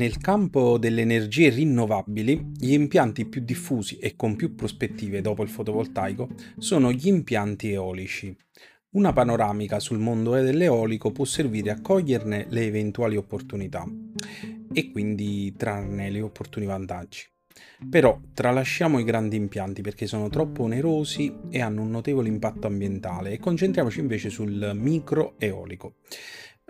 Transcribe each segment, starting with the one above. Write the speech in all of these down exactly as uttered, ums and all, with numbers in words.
Nel campo delle energie rinnovabili, gli impianti più diffusi e con più prospettive dopo il fotovoltaico sono gli impianti eolici. Una panoramica sul mondo dell'eolico può servire a coglierne le eventuali opportunità e quindi trarne gli opportuni vantaggi. Però tralasciamo i grandi impianti perché sono troppo onerosi e hanno un notevole impatto ambientale e concentriamoci invece sul micro eolico.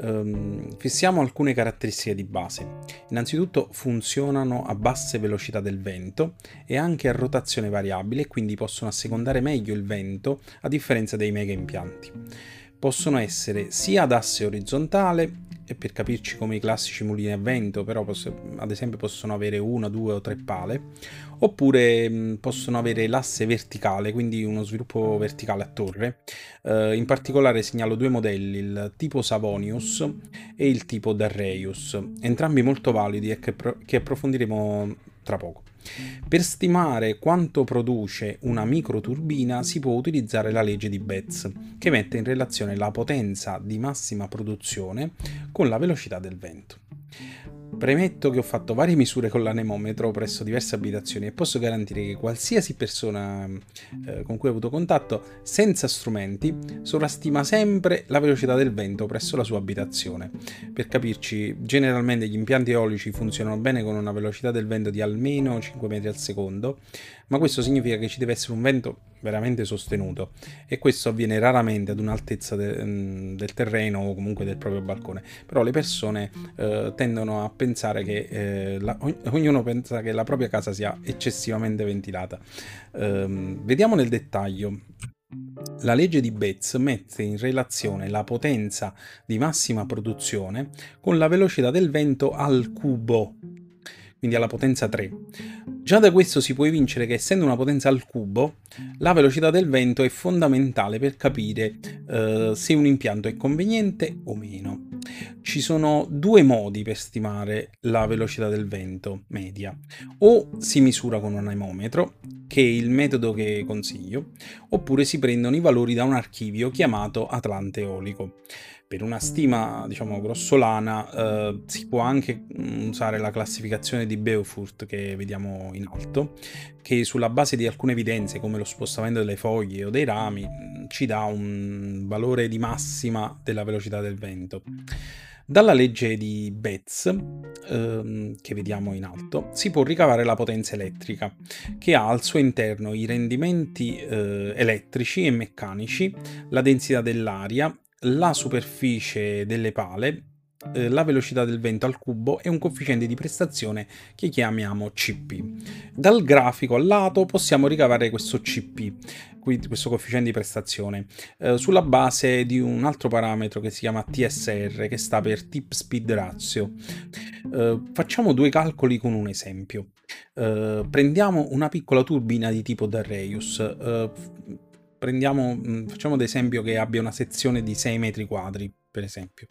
Ehm, fissiamo alcune caratteristiche di base. Innanzitutto funzionano a basse velocità del vento e anche a rotazione variabile, quindi possono assecondare meglio il vento a differenza dei mega impianti. Possono essere sia ad asse orizzontale, e per capirci come i classici mulini a vento, però ad esempio possono avere una, due o tre pale, oppure possono avere l'asse verticale, quindi uno sviluppo verticale a torre. Eh, in particolare segnalo due modelli, il tipo Savonius e il tipo Darrieus, entrambi molto validi e che, che approfondiremo tra poco. Per stimare quanto produce una microturbina si può utilizzare la legge di Betz, che mette in relazione la potenza di massima produzione con la velocità del vento. Premetto che ho fatto varie misure con l'anemometro presso diverse abitazioni e posso garantire che qualsiasi persona eh, con cui ho avuto contatto, senza strumenti, sovrastima sempre la velocità del vento presso la sua abitazione. Per capirci, generalmente gli impianti eolici funzionano bene con una velocità del vento di almeno cinque metri al secondo, ma questo significa che ci deve essere un vento veramente sostenuto e questo avviene raramente ad un'altezza de- del terreno o comunque del proprio balcone. Però le persone eh, tendono a pensare pensare che eh, la, ognuno pensa che la propria casa sia eccessivamente ventilata. Ehm, vediamo nel dettaglio. La legge di Betz mette in relazione la potenza di massima produzione con la velocità del vento al cubo, quindi alla potenza tre. Già da questo si può evincere che, essendo una potenza al cubo, la velocità del vento è fondamentale per capire eh, se un impianto è conveniente o meno. Ci sono due modi per stimare la velocità del vento media: o si misura con un anemometro, che è il metodo che consiglio, oppure si prendono i valori da un archivio chiamato Atlante eolico. Per una stima, diciamo, grossolana eh, si può anche usare la classificazione di Beaufort, che vediamo in alto, che sulla base di alcune evidenze come lo spostamento delle foglie o dei rami ci dà un valore di massima della velocità del vento. Dalla legge di Betz, ehm, che vediamo in alto, si può ricavare la potenza elettrica, che ha al suo interno i rendimenti eh, elettrici e meccanici, la densità dell'aria, la superficie delle pale, eh, la velocità del vento al cubo e un coefficiente di prestazione che chiamiamo C P. Dal grafico al lato possiamo ricavare questo C P, questo coefficiente di prestazione, eh, sulla base di un altro parametro che si chiama T S R, che sta per Tip Speed Ratio. Eh, facciamo due calcoli con un esempio. Eh, prendiamo una piccola turbina di tipo Darrieus, eh, prendiamo, facciamo ad esempio che abbia una sezione di sei metri quadri, per esempio,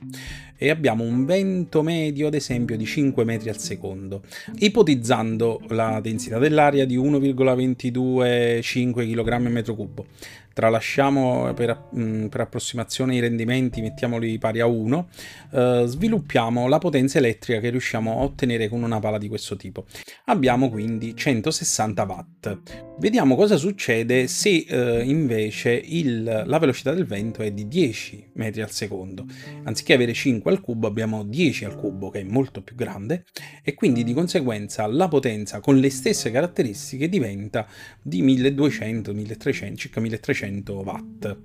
e abbiamo un vento medio ad esempio di cinque metri al secondo, ipotizzando la densità dell'aria di uno virgola ventiduemilacinque chilogrammi al metro cubo. Tralasciamo per, per approssimazione i rendimenti, mettiamoli pari a uno, eh, sviluppiamo la potenza elettrica che riusciamo a ottenere con una pala di questo tipo. Abbiamo quindi centosessanta watt. Vediamo cosa succede se eh, invece il, la velocità del vento è di dieci metri al secondo. Anziché avere cinque al cubo abbiamo dieci al cubo, che è molto più grande, e quindi di conseguenza la potenza con le stesse caratteristiche diventa di milleduecento milletrecento, circa milletrecento watt.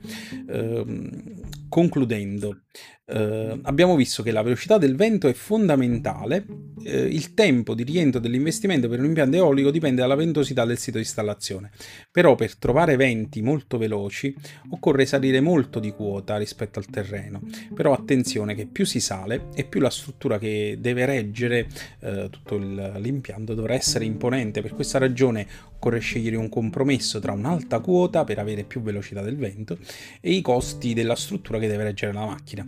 Ehm, concludendo, eh, abbiamo visto che la velocità del vento è fondamentale. Eh, il tempo di rientro dell'investimento per un impianto eolico dipende dalla ventosità del sito di installazione, però per trovare venti molto veloci occorre salire molto di quota rispetto al terreno. Però attenzione, che più si sale e più la struttura che deve reggere eh, tutto il, l'impianto dovrà essere imponente. Per questa ragione occorre scegliere un compromesso tra un'alta quota per avere più velocità del vento e i costi della struttura che deve reggere la macchina.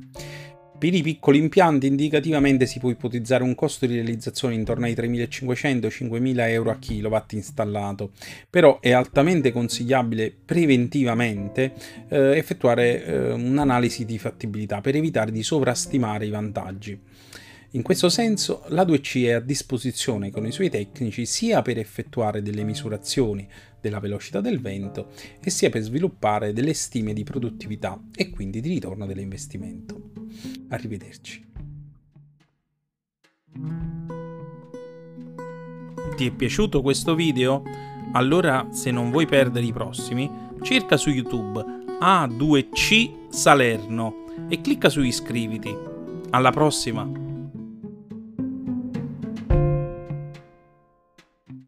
Per i piccoli impianti indicativamente si può ipotizzare un costo di realizzazione intorno ai tremilacinquecento-cinquemila euro a kilowatt installato, però è altamente consigliabile preventivamente eh, effettuare eh, un'analisi di fattibilità per evitare di sovrastimare i vantaggi. In questo senso l'A due C è a disposizione con i suoi tecnici sia per effettuare delle misurazioni della velocità del vento e sia per sviluppare delle stime di produttività e quindi di ritorno dell'investimento. Arrivederci. Ti è piaciuto questo video? Allora, se non vuoi perdere i prossimi, cerca su YouTube A due C Salerno e clicca su iscriviti. Alla prossima!